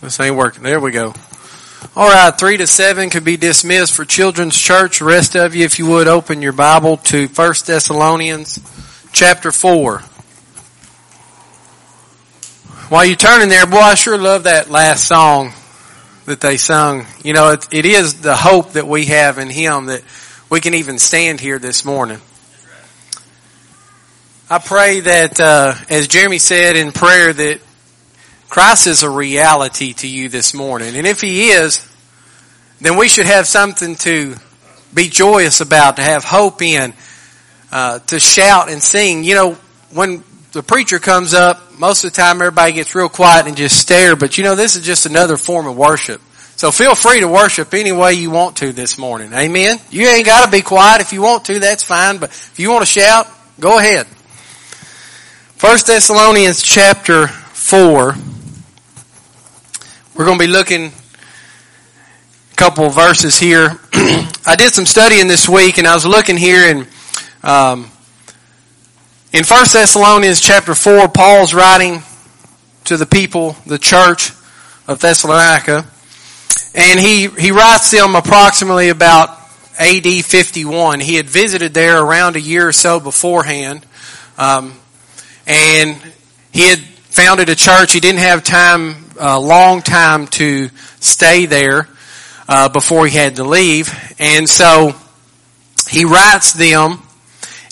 This ain't working. There we go. All right, 3 to 7 could be dismissed for Children's Church. The rest of you, if you would, open your Bible to 1 Thessalonians chapter 4. While you're turning there, boy, I sure love that last song that they sung. You know, it is the hope that we have in Him that we can even stand here this morning. I pray that, as Jeremy said in prayer, that Christ is a reality to you this morning. And if He is, then we should have something to be joyous about, to have hope in, to shout and sing. You know, when the preacher comes up, most of the time everybody gets real quiet and just stare. But you know, this is just another form of worship. So feel free to worship any way you want to this morning. Amen? You ain't got to be quiet. If you want to, that's fine. But if you want to shout, go ahead. 1 Thessalonians chapter 4. We're going to be looking a couple of verses here. I did some studying this week, and I was looking here, and in 1 Thessalonians chapter 4, Paul's writing to the people, the church of Thessalonica, and he writes them approximately about AD 51. He had visited there around a year or so beforehand, and he had founded a church. He didn't have time, a long time to stay there before he had to leave. And so he writes them,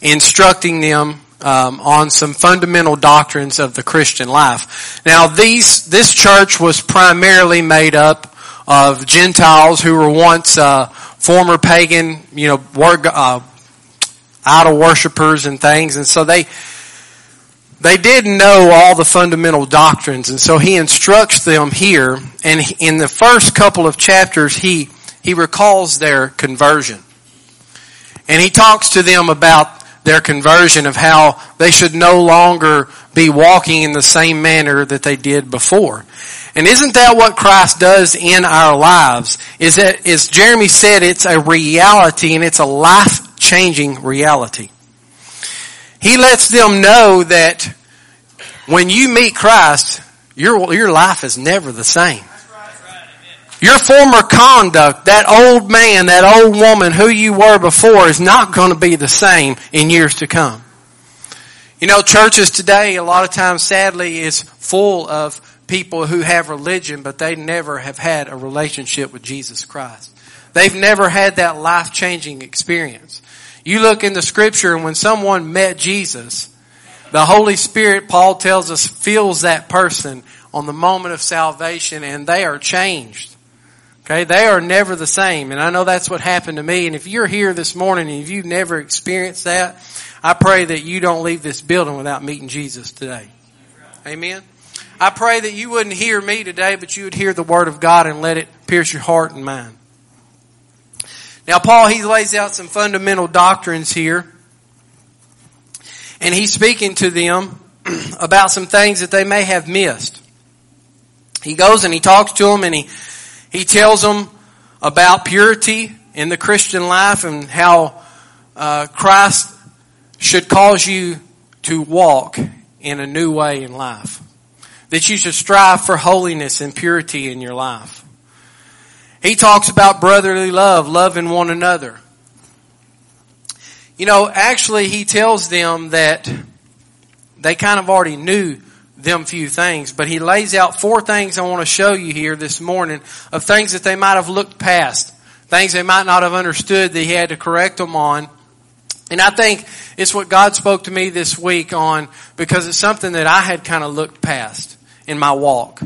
instructing them on some fundamental doctrines of the Christian life. Now, this church was primarily made up of Gentiles who were once former pagan, idol worshipers and things. And so they didn't know all the fundamental doctrines, and so he instructs them here, and in the first couple of chapters, he recalls their conversion. And he talks to them about their conversion, of how they should no longer be walking in the same manner that they did before. And isn't that what Christ does in our lives? Is that, as Jeremy said, it's a reality, and it's a life-changing reality. He lets them know that when you meet Christ, your life is never the same. Your former conduct, that old man, that old woman, who you were before, is not going to be the same in years to come. You know, churches today, a lot of times, sadly, is full of people who have religion, but they never have had a relationship with Jesus Christ. They've never had that life-changing experience. You look in the Scripture, and when someone met Jesus, the Holy Spirit, Paul tells us, fills that person on the moment of salvation, and they are changed. Okay, they are never the same, and I know that's what happened to me. And if you're here this morning and if you've never experienced that, I pray that you don't leave this building without meeting Jesus today. Amen? I pray that you wouldn't hear me today, but you would hear the Word of God and let it pierce your heart and mind. Now, Paul, he lays out some fundamental doctrines here, and he's speaking to them about some things that they may have missed. He goes and he talks to them, and he tells them about purity in the Christian life, and how Christ should cause you to walk in a new way in life, that you should strive for holiness and purity in your life. He talks about brotherly love, loving one another. You know, actually, he tells them that they kind of already knew them few things, but he lays out 4 things I want to show you here this morning of things that they might have looked past, things they might not have understood that he had to correct them on. And I think it's what God spoke to me this week on, because it's something that I had kind of looked past in my walk.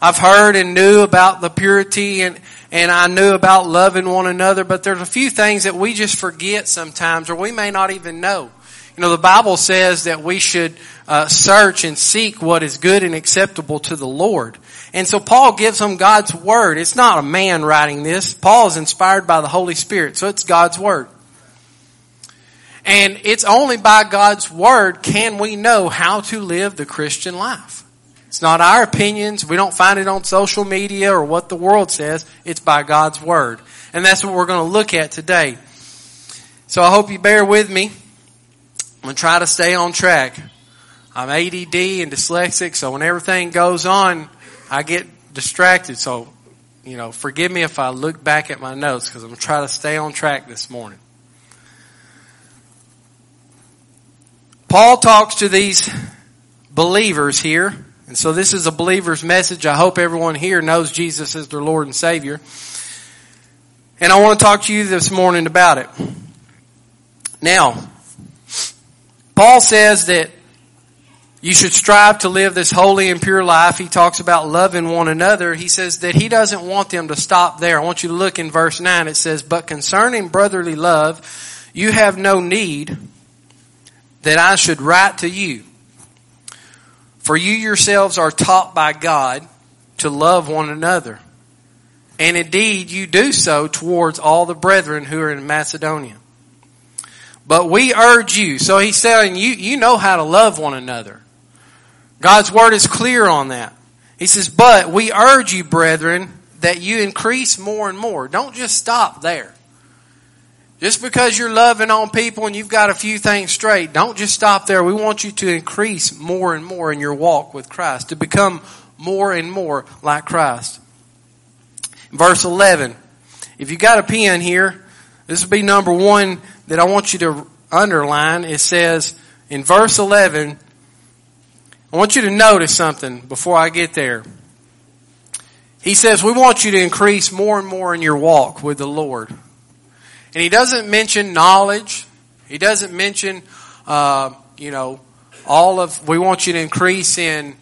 I've heard and knew about the purity, and I knew about loving one another, but there's a few things that we just forget sometimes, or we may not even know. You know, the Bible says that we should search and seek what is good and acceptable to the Lord. And so Paul gives them God's Word. It's not a man writing this. Paul is inspired by the Holy Spirit, so it's God's Word. And it's only by God's Word can we know how to live the Christian life. It's not our opinions. We don't find it on social media or what the world says. It's by God's Word. And that's what we're going to look at today. So I hope you bear with me. I'm going to try to stay on track. I'm ADD and dyslexic, so when everything goes on, I get distracted, so forgive me if I look back at my notes because I'm trying to stay on track this morning. Paul talks to these believers here, and so this is a believer's message. I hope everyone here knows Jesus is their Lord and Savior. And I want to talk to you this morning about it. Now, Paul says that you should strive to live this holy and pure life. He talks about loving one another. He says that he doesn't want them to stop there. I want you to look in verse 9. It says, "But concerning brotherly love, you have no need that I should write to you. For you yourselves are taught by God to love one another. And indeed, you do so towards all the brethren who are in Macedonia. But we urge you." So he's saying you know how to love one another. God's word is clear on that. He says, "But we urge you, brethren, that you increase more and more." Don't just stop there. Just because you're loving on people and you've got a few things straight, don't just stop there. We want you to increase more and more in your walk with Christ, to become more and more like Christ. Verse 11. If you got a pen here, this will be number one that I want you to underline. It says in verse 11, I want you to notice something before I get there. He says, we want you to increase more and more in your walk with the Lord. And he doesn't mention knowledge. He doesn't mention, we want you to increase in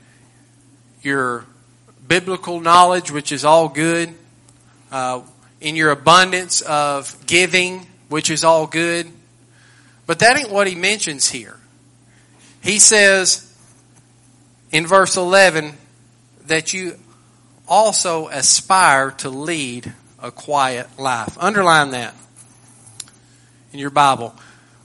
your biblical knowledge, which is all good, in your abundance of giving, which is all good. But that ain't what he mentions here. He says in verse 11 that you also aspire to lead a quiet life. Underline that in your Bible.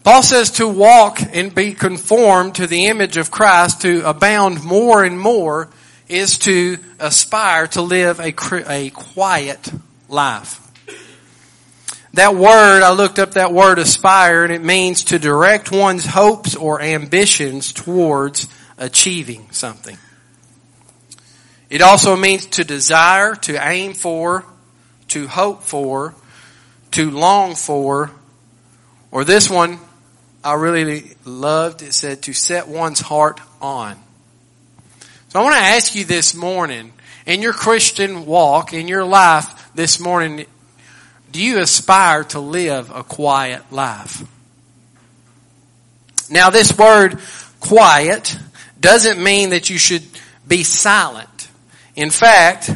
Paul says to walk and be conformed to the image of Christ, to abound more and more, is to aspire to live a quiet life. That word, I looked up that word aspire, and it means to direct one's hopes or ambitions towards achieving something. It also means to desire, to aim for, to hope for, to long for, or this one I really loved, it said to set one's heart on. So I want to ask you this morning, in your Christian walk, in your life this morning, do you aspire to live a quiet life? Now, this word quiet doesn't mean that you should be silent. In fact,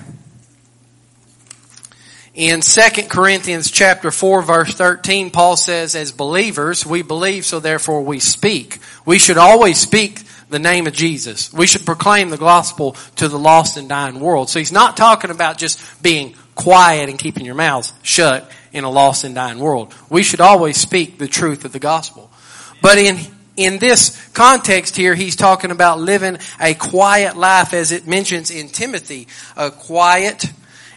in 2 Corinthians chapter 4, verse 13, Paul says, as believers, we believe, so therefore we speak. We should always speak the name of Jesus. We should proclaim the gospel to the lost and dying world. So he's not talking about just being quiet and keeping your mouths shut in a lost and dying world. We should always speak the truth of the gospel. But in this context here, he's talking about living a quiet life, as it mentions in Timothy, a quiet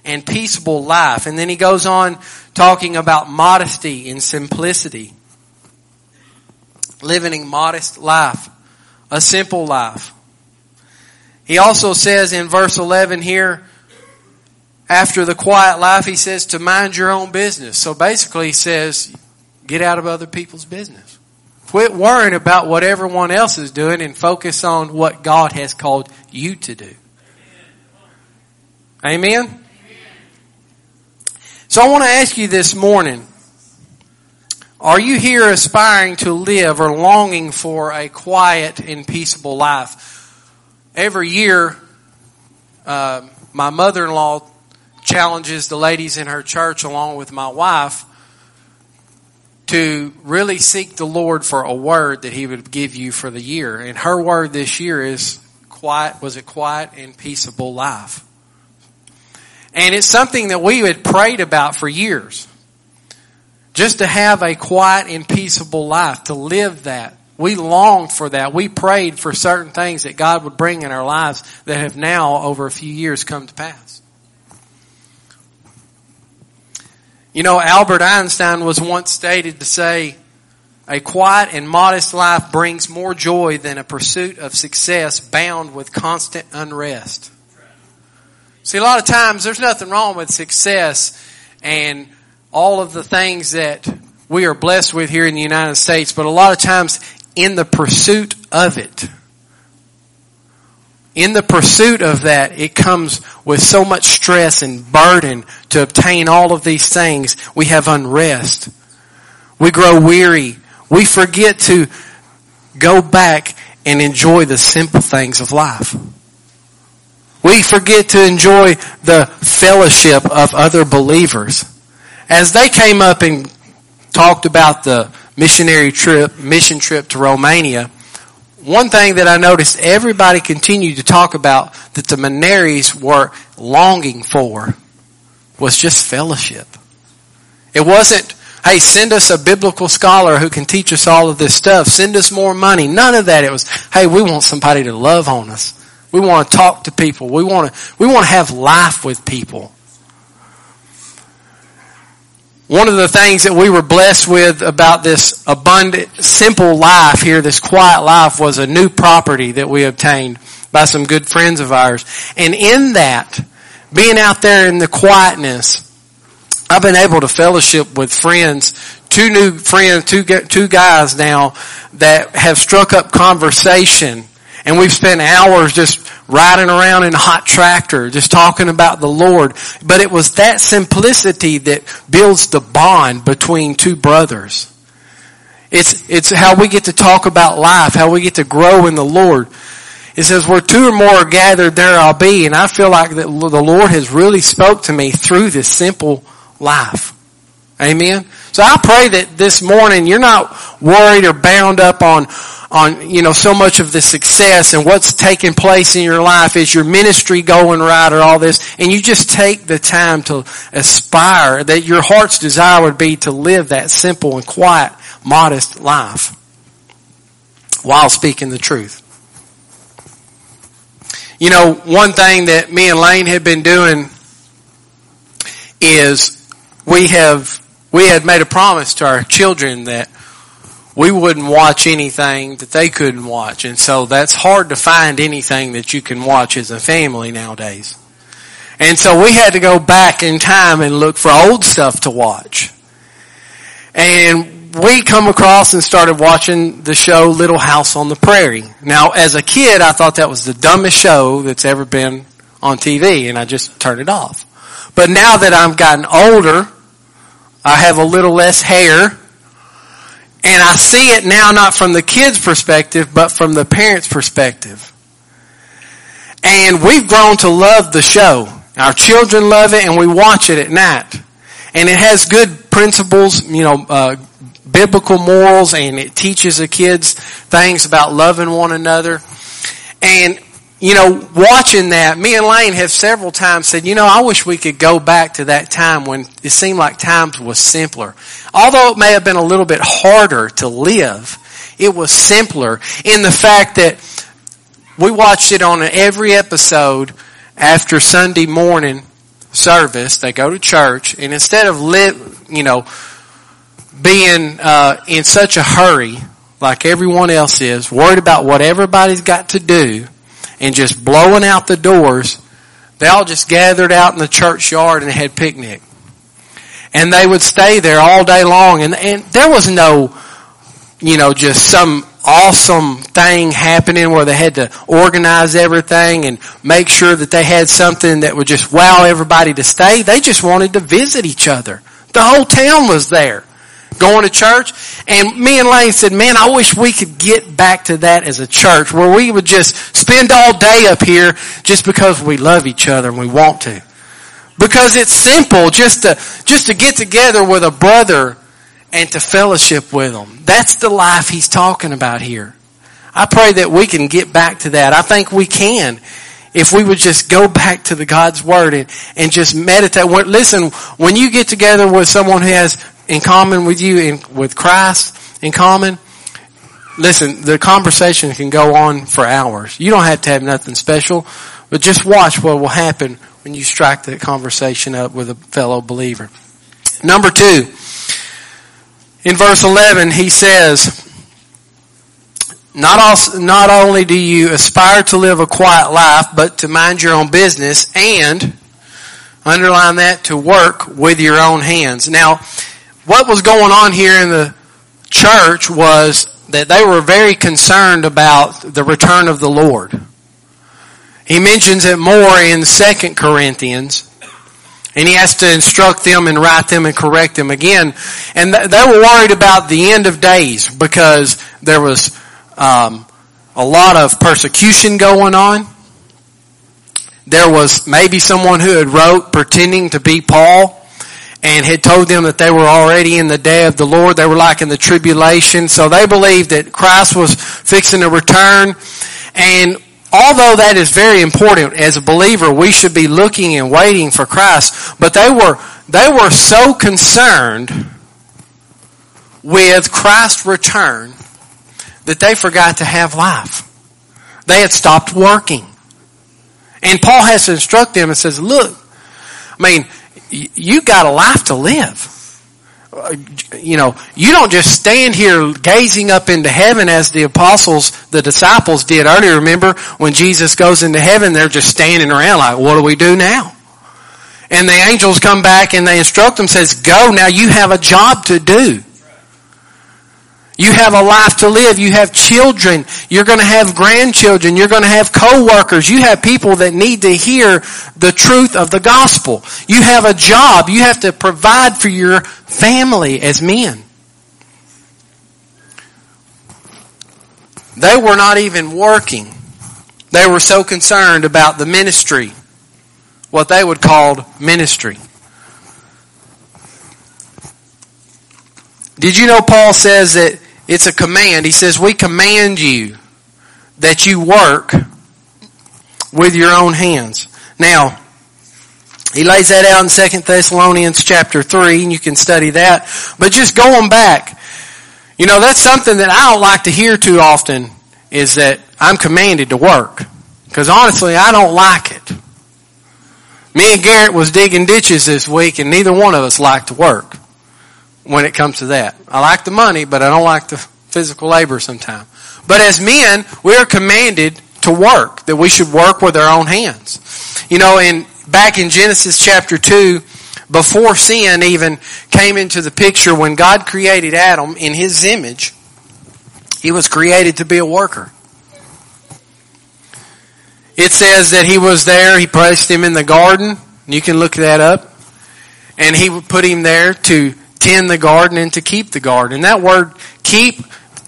and peaceable life. And then he goes on talking about modesty and simplicity, living a modest life, a simple life. He also says in verse 11 here, after the quiet life, he says to mind your own business. So basically he says, get out of other people's business. Quit worrying about what everyone else is doing and focus on what God has called you to do. Amen? Amen. So I want to ask you this morning, are you here aspiring to live or longing for a quiet and peaceable life? Every year, my mother-in-law challenges the ladies in her church along with my wife to really seek the Lord for a word that he would give you for the year. And her word this year is quiet and peaceable life. And it's something that we had prayed about for years. Just to have a quiet and peaceable life, to live that. We longed for that. We prayed for certain things that God would bring in our lives that have now, over a few years, come to pass. Albert Einstein was once stated to say, a quiet and modest life brings more joy than a pursuit of success bound with constant unrest. See, a lot of times there's nothing wrong with success and all of the things that we are blessed with here in the United States, but a lot of times in the pursuit of it, in the pursuit of that, it comes with so much stress and burden to obtain all of these things. We have unrest. We grow weary. We forget to go back and enjoy the simple things of life. We forget to enjoy the fellowship of other believers. As they came up and talked about the mission trip to Romania, one thing that I noticed everybody continued to talk about that the Manaris were longing for was just fellowship. It wasn't, hey, send us a biblical scholar who can teach us all of this stuff. Send us more money. None of that. It was, hey, we want somebody to love on us. We want to talk to people. We want to have life with people. One of the things that we were blessed with about this abundant, simple life here, this quiet life, was a new property that we obtained by some good friends of ours. And in that, being out there in the quietness, I've been able to fellowship with friends, two guys now that have struck up conversation. And we've spent hours just riding around in a hot tractor, just talking about the Lord. But it was that simplicity that builds the bond between two brothers. It's how we get to talk about life, how we get to grow in the Lord. It says, where two or more are gathered, there I'll be. And I feel like that the Lord has really spoke to me through this simple life. Amen. So I pray that this morning you're not worried or bound up on so much of the success and what's taking place in your life. Is your ministry going right or all this? And you just take the time to aspire that your heart's desire would be to live that simple and quiet, modest life while speaking the truth. You know, one thing that me and Lane have been doing is we had made a promise to our children that we wouldn't watch anything that they couldn't watch. And so that's hard to find anything that you can watch as a family nowadays. And so we had to go back in time and look for old stuff to watch. And we come across and started watching the show Little House on the Prairie. Now, as a kid, I thought that was the dumbest show that's ever been on TV, and I just turned it off. But now that I've gotten older, I have a little less hair, and I see it now not from the kids' perspective, but from the parents' perspective. And we've grown to love the show. Our children love it, and we watch it at night. And it has good principles, biblical morals, and it teaches the kids things about loving one another. And, watching that, me and Lane have several times said, I wish we could go back to that time when it seemed like times was simpler. Although it may have been a little bit harder to live, it was simpler in the fact that we watched it on every episode after Sunday morning service. They go to church, and instead of being in such a hurry like everyone else is, worried about what everybody's got to do, and just blowing out the doors, they all just gathered out in the churchyard and had picnic. And they would stay there all day long. And there was no, just some awesome thing happening where they had to organize everything and make sure that they had something that would just wow everybody to stay. They just wanted to visit each other. The whole town was there going to church. And me and Lane said, man, I wish we could get back to that as a church where we would just spend all day up here just because we love each other and we want to. Because it's simple just to get together with a brother and to fellowship with them. That's the life he's talking about here. I pray that we can get back to that. I think we can if we would just go back to the God's Word and just meditate. Listen, when you get together with someone who has in common with you, with Christ in common, listen, the conversation can go on for hours. You don't have to have nothing special, but just watch what will happen when you strike that conversation up with a fellow believer. Number 2, in verse 11, he says, Not only do you aspire to live a quiet life, but to mind your own business and, underline that, to work with your own hands. Now, what was going on here in the church was that they were very concerned about the return of the Lord. He mentions it more in 2 Corinthians. And he has to instruct them and write them and correct them again. And they were worried about the end of days because there was a lot of persecution going on. There was maybe someone who had wrote pretending to be Paul and had told them that they were already in the day of the Lord. They were like in the tribulation. So they believed that Christ was fixing to return. And although that is very important, as a believer, we should be looking and waiting for Christ. But they were so concerned with Christ's return that they forgot to have life. They had stopped working. And Paul has to instruct them and says, look, I mean, you got a life to live. You know, you don't just stand here gazing up into heaven as the disciples did earlier. Remember, when Jesus goes into heaven, they're just standing around like, what do we do now? And the angels come back and they instruct them, says, go, now you have a job to do. You have a life to live. You have children. You're going to have grandchildren. You're going to have co-workers. You have people that need to hear the truth of the gospel. You have a job. You have to provide for your family as men. They were not even working. They were so concerned about the ministry, what they would call ministry. Did you know Paul says that it's a command? He says, we command you that you work with your own hands. Now, he lays that out in 2 Thessalonians chapter 3, and you can study that. But just going back, you know, that's something that I don't like to hear too often, is that I'm commanded to work. Because honestly, I don't like it. Me and Garrett was digging ditches this week, and neither one of us liked to work. When it comes to that, I like the money, but I don't like the physical labor sometimes. But as men, we are commanded to work, that we should work with our own hands. You know, back in Genesis chapter 2, before sin even came into the picture, when God created Adam in his image, he was created to be a worker. It says that he was there, he placed him in the garden. You can look that up. And he would put him there to tend the garden and to keep the garden. And that word keep,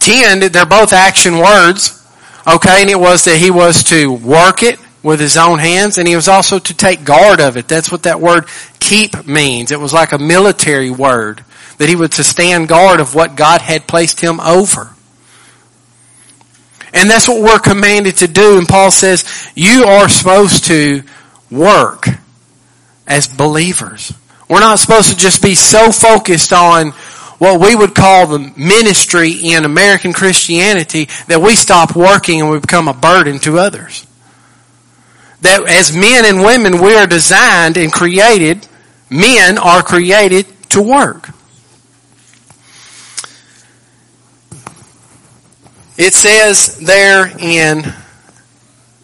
tend, they're both action words. Okay, and it was that he was to work it with his own hands, and he was also to take guard of it. That's what that word keep means. It was like a military word, that he was to stand guard of what God had placed him over. And that's what we're commanded to do. And Paul says, you are supposed to work as believers. We're not supposed to just be so focused on what we would call the ministry in American Christianity that we stop working and we become a burden to others. That as men and women, we are designed and created, men are created to work. It says there in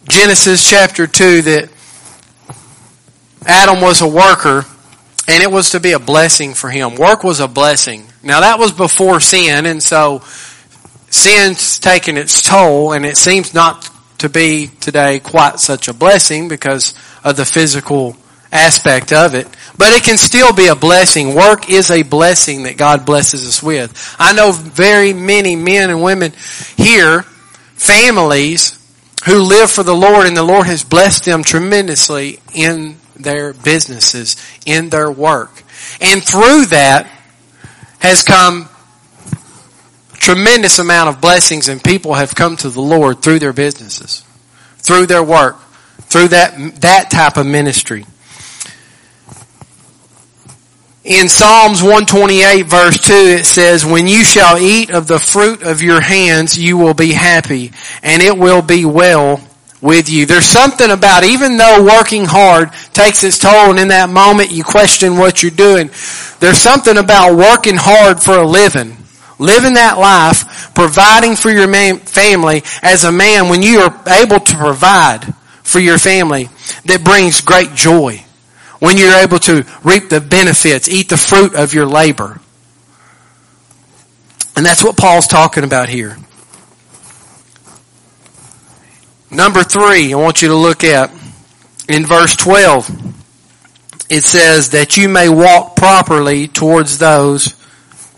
Genesis chapter 2 that Adam was a worker. And it was to be a blessing for him. Work was a blessing. Now that was before sin, and so sin's taken its toll, and it seems not to be today quite such a blessing because of the physical aspect of it. But it can still be a blessing. Work is a blessing that God blesses us with. I know very many men and women here, families, who live for the Lord, and the Lord has blessed them tremendously in their businesses, in their work. And through that has come a tremendous amount of blessings, and people have come to the Lord through their businesses, through their work, through that type of ministry. In Psalms 128 verse 2, it says, when you shall eat of the fruit of your hands, you will be happy, and it will be well with you. There's something about, even though working hard takes its toll and in that moment you question what you're doing, there's something about working hard for a living, Living that life, providing for your family as a man, when you are able to provide for your family, that brings great joy. When you're able to reap the benefits, eat the fruit of your labor. And that's what Paul's talking about here. Number 3, I want you to look at, in verse 12, it says that you may walk properly towards those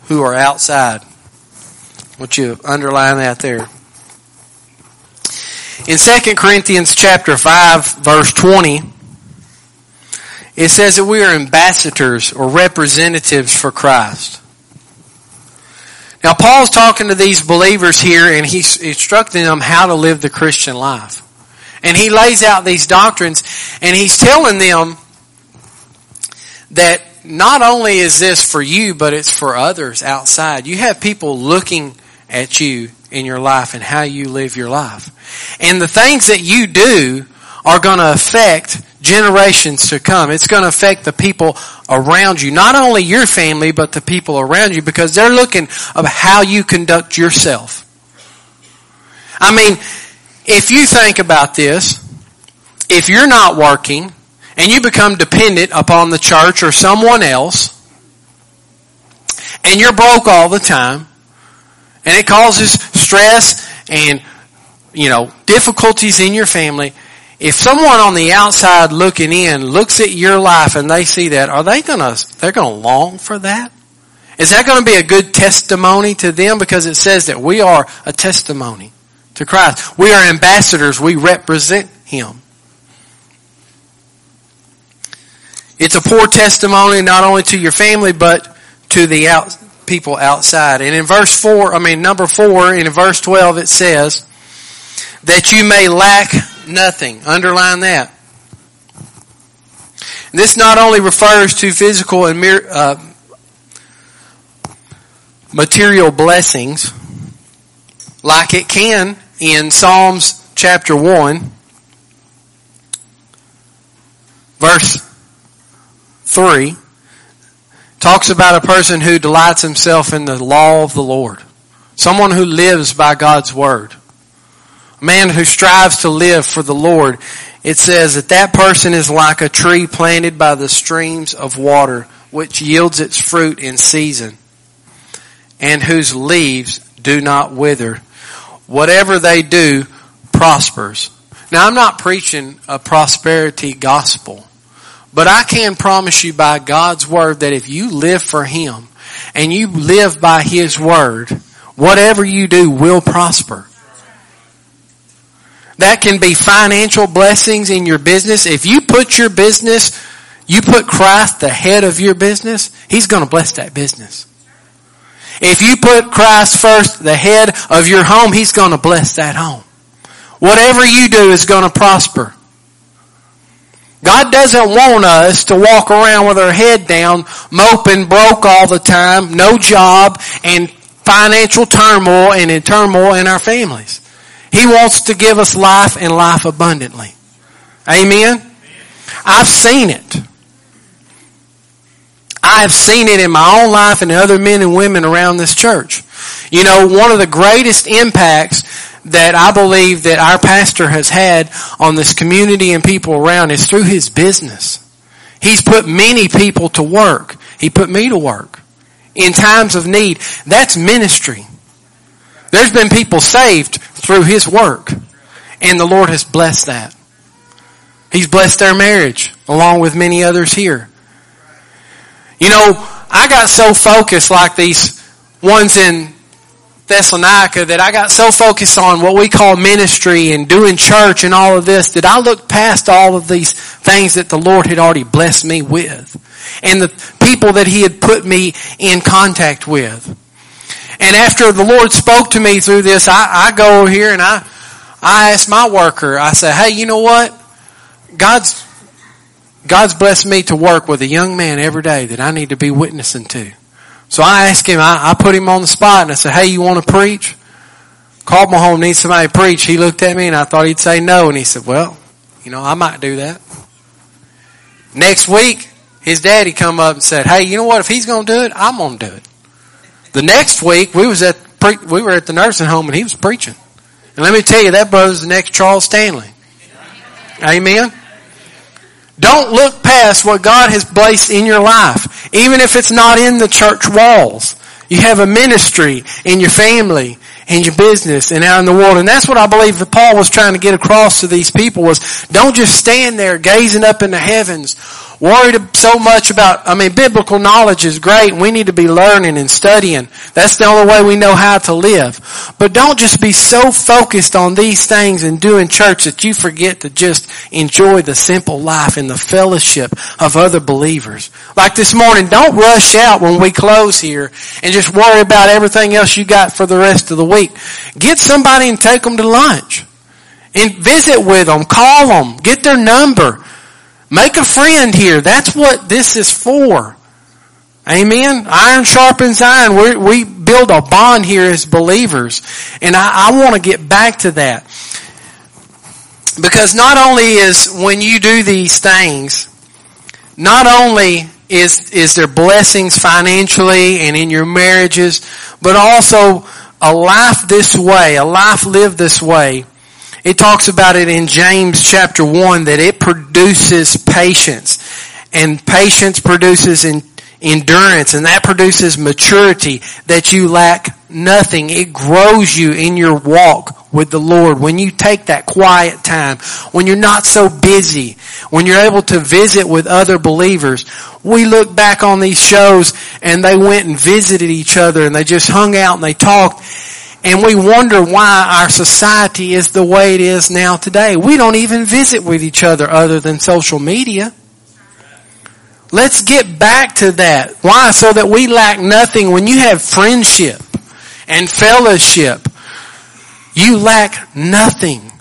who are outside. I want you to underline that there. In 2 Corinthians chapter 5, verse 20, it says that we are ambassadors or representatives for Christ. Now, Paul's talking to these believers here, and he's instructing them how to live the Christian life. And he lays out these doctrines, and he's telling them that not only is this for you, but it's for others outside. You have people looking at you in your life and how you live your life. And the things that you do are going to affect generations to come. It's going to affect the people around you. Not only your family, but the people around you, because they're looking at how you conduct yourself. I mean, if you think about this, if you're not working and you become dependent upon the church or someone else, and you're broke all the time, and it causes stress and, difficulties in your family, if someone on the outside looking in looks at your life and they see that, they're going to long for that? Is that going to be a good testimony to them? Because it says that we are a testimony to Christ. We are ambassadors. We represent Him. It's a poor testimony not only to your family, but to the people outside. And in number 4, in verse 12, it says that you may lack nothing. Underline that. This not only refers to physical and material blessings, like it can in Psalms chapter 1, verse 3, talks about a person who delights himself in the law of the Lord. Someone who lives by God's word. Man who strives to live for the Lord, it says that person is like a tree planted by the streams of water, which yields its fruit in season, and whose leaves do not wither. Whatever they do prospers. Now, I'm not preaching a prosperity gospel, but I can promise you by God's word that if you live for Him and you live by His word, whatever you do will prosper. That can be financial blessings in your business. If you put your business, you put Christ the head of your business, He's going to bless that business. If you put Christ first, the head of your home, He's going to bless that home. Whatever you do is going to prosper. God doesn't want us to walk around with our head down, moping, broke all the time, no job, and financial turmoil and in turmoil in our families. He wants to give us life and life abundantly. Amen? I've seen it. I have seen it in my own life and other men and women around this church. One of the greatest impacts that I believe that our pastor has had on this community and people around is through his business. He's put many people to work. He put me to work in times of need. That's ministry. There's been people saved through his work, and the Lord has blessed that. He's blessed their marriage, along with many others here. I got so focused, like these ones in Thessalonica, that I got so focused on what we call ministry and doing church and all of this, that I looked past all of these things that the Lord had already blessed me with, and the people that He had put me in contact with. And after the Lord spoke to me through this, I go over here and I ask my worker, I say, hey, you know what? God's blessed me to work with a young man every day that I need to be witnessing to. So I ask him, I put him on the spot and I said, hey, you want to preach? Called my home, need somebody to preach. He looked at me and I thought he'd say no. And he said, well, I might do that. Next week, his daddy come up and said, hey, you know what? If he's going to do it, I'm going to do it. The next week, we were at the nursing home, and he was preaching. And let me tell you, that brother's the next Charles Stanley. Amen? Don't look past what God has placed in your life, even if it's not in the church walls. You have a ministry in your family, in your business, and out in the world. And that's what I believe that Paul was trying to get across to these people was, don't just stand there gazing up in the heavens, worried so much about, biblical knowledge is great, and we need to be learning and studying. That's the only way we know how to live. But don't just be so focused on these things and doing church that you forget to just enjoy the simple life and the fellowship of other believers. Like this morning, don't rush out when we close here and just worry about everything else you got for the rest of the week. Get somebody and take them to lunch. And visit with them. Call them. Get their number. Make a friend here. That's what this is for. Amen? Iron sharpens iron. We build a bond here as believers. And I want to get back to that. Because not only is when you do these things, not only is there blessings financially and in your marriages, but also a life this way, a life lived this way. It talks about it in James chapter 1 that it produces patience. And patience produces endurance. And that produces maturity, that you lack nothing. It grows you in your walk with the Lord. When you take that quiet time, when you're not so busy, when you're able to visit with other believers. We look back on these shows and they went and visited each other and they just hung out and they talked. And we wonder why our society is the way it is now today. We don't even visit with each other other than social media. Let's get back to that. Why? So that we lack nothing. When you have friendship and fellowship, you lack nothing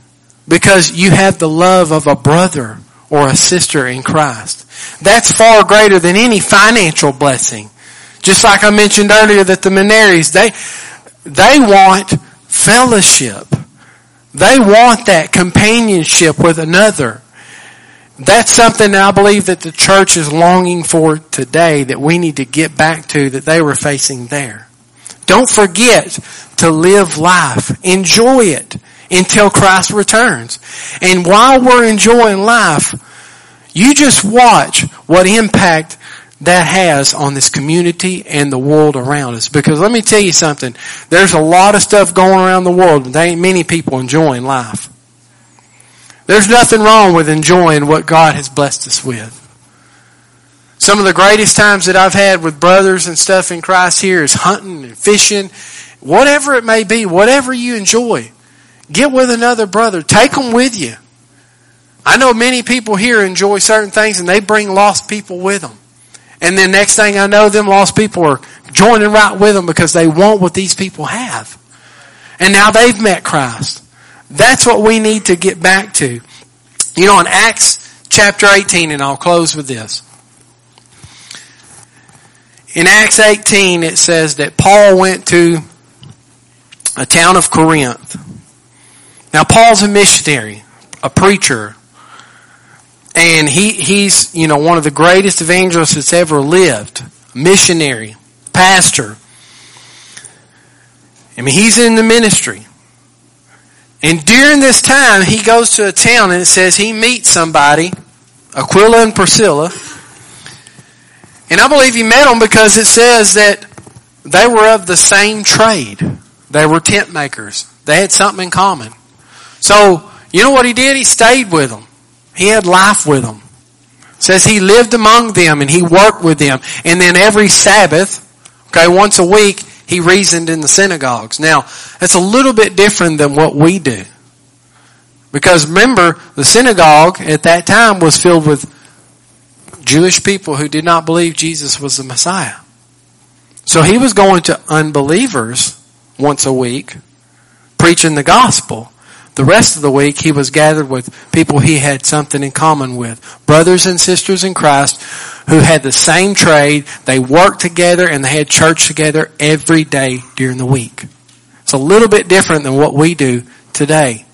because you have the love of a brother or a sister in Christ. That's far greater than any financial blessing. Just like I mentioned earlier that the Menaries, they want fellowship. They want that companionship with another. That's something that I believe that the church is longing for today, that we need to get back to, that they were facing there. Don't forget to live life. Enjoy it until Christ returns. And while we're enjoying life, you just watch what impact that has on this community and the world around us. Because let me tell you something. There's a lot of stuff going around the world, but there ain't many people enjoying life. There's nothing wrong with enjoying what God has blessed us with. Some of the greatest times that I've had with brothers and stuff in Christ here is hunting and fishing. Whatever it may be, whatever you enjoy, get with another brother. Take them with you. I know many people here enjoy certain things and they bring lost people with them. And then next thing I know, them lost people are joining right with them because they want what these people have. And now they've met Christ. That's what we need to get back to. You know, in Acts chapter 18, and I'll close with this. In Acts 18, it says that Paul went to a town of Corinth. Now, Paul's a missionary, a preacher. And he's, one of the greatest evangelists that's ever lived. Missionary. Pastor. He's in the ministry. And during this time, he goes to a town and it says he meets somebody, Aquila and Priscilla. And I believe he met them because it says that they were of the same trade. They were tent makers. They had something in common. So, you know what he did? He stayed with them. He had life with them. It says he lived among them and he worked with them. And then every Sabbath, once a week, he reasoned in the synagogues. Now, that's a little bit different than what we do. Because remember, the synagogue at that time was filled with Jewish people who did not believe Jesus was the Messiah. So he was going to unbelievers once a week, preaching the gospel. The rest of the week, he was gathered with people he had something in common with. Brothers and sisters in Christ who had the same trade. They worked together and they had church together every day during the week. It's a little bit different than what we do today.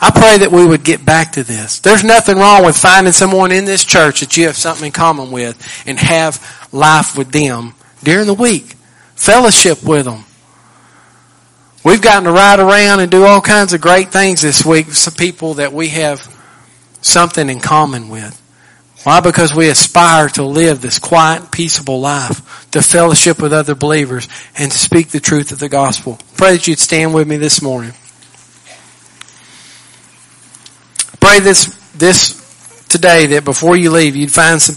I pray that we would get back to this. There's nothing wrong with finding someone in this church that you have something in common with and have life with them during the week. Fellowship with them. We've gotten to ride around and do all kinds of great things this week with some people that we have something in common with. Why? Because we aspire to live this quiet, peaceable life, to fellowship with other believers, and to speak the truth of the gospel. Pray that you'd stand with me this morning. Pray this today that before you leave, you'd find somebody